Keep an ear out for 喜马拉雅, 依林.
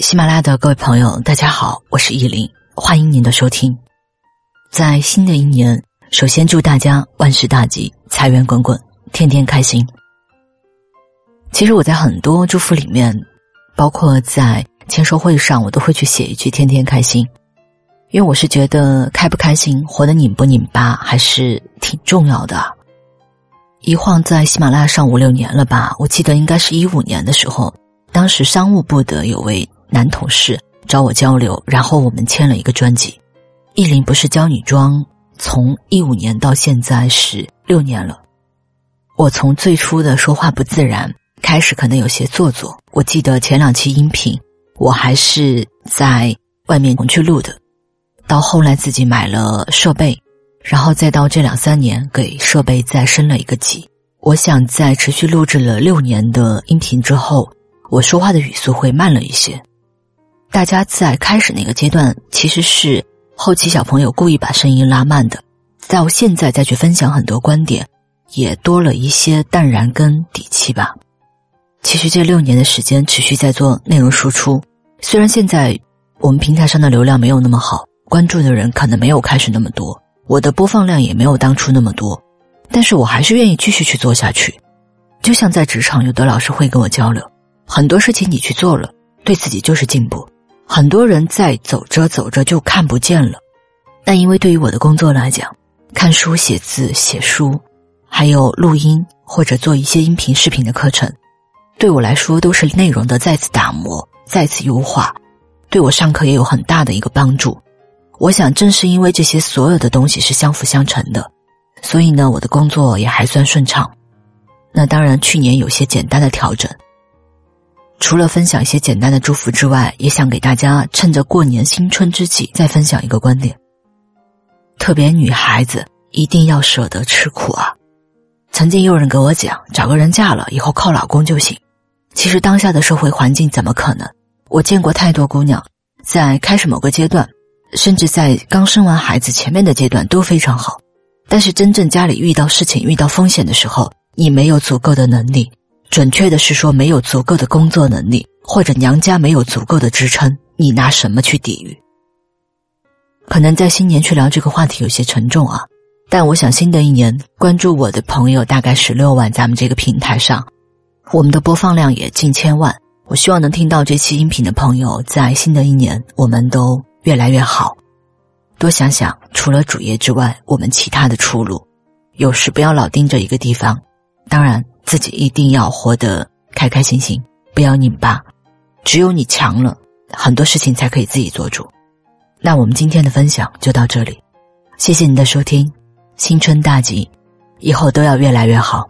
喜马拉雅的各位朋友，大家好，我是依林，欢迎您的收听。在新的一年，首先祝大家万事大吉，财源滚滚，天天开心。其实我在很多祝福里面，包括在签售会上，我都会去写一句天天开心，因为我是觉得开不开心，活得拧不拧巴还是挺重要的。一晃在喜马拉雅上5、6年了吧，我记得应该是15年的时候，当时商务部的有位男同事找我交流，然后我们签了一个专辑。依林不是教你装，从15年到现在16年了。我从最初的说话不自然开始，可能有些做作。我记得前2期音频我还是在外面去录的，到后来自己买了设备，然后再到这2、3年给设备再升了一个级。我想在持续录制了6年的音频之后，我说话的语速会慢了一些。大家在开始那个阶段其实是后期小朋友故意把声音拉慢的，到现在再去分享很多观点，也多了一些淡然跟底气吧。其实这6年的时间持续在做内容输出，虽然现在我们平台上的流量没有那么好，关注的人可能没有开始那么多，我的播放量也没有当初那么多，但是我还是愿意继续去做下去。就像在职场，有的老师会跟我交流，很多事情你去做了，对自己就是进步。很多人在走着就看不见了，但因为对于我的工作来讲，看书、写字、写书，还有录音或者做一些音频视频的课程，对我来说都是内容的再次打磨、再次优化，对我上课也有很大的一个帮助。我想正是因为这些所有的东西是相辅相成的，所以呢，我的工作也还算顺畅。那当然去年有些简单的调整，除了分享一些简单的祝福之外，也想给大家趁着过年新春之际再分享一个观点。特别女孩子一定要舍得吃苦啊。曾经有人给我讲，找个人嫁了以后靠老公就行。其实当下的社会环境怎么可能？我见过太多姑娘在开始某个阶段，甚至在刚生完孩子前面的阶段都非常好，但是真正家里遇到事情、遇到风险的时候，你没有足够的能力，准确的是说没有足够的工作能力，或者娘家没有足够的支撑，你拿什么去抵御？可能在新年去聊这个话题有些沉重啊，但我想新的一年关注我的朋友大概16万，咱们这个平台上我们的播放量也近1000万。我希望能听到这期音频的朋友，在新的一年我们都越来越好，多想想除了主业之外我们其他的出路，有时不要老盯着一个地方，当然自己一定要活得开开心心，不要拧巴，只有你强了，很多事情才可以自己做主。那我们今天的分享就到这里，谢谢您的收听，新春大吉，以后都要越来越好。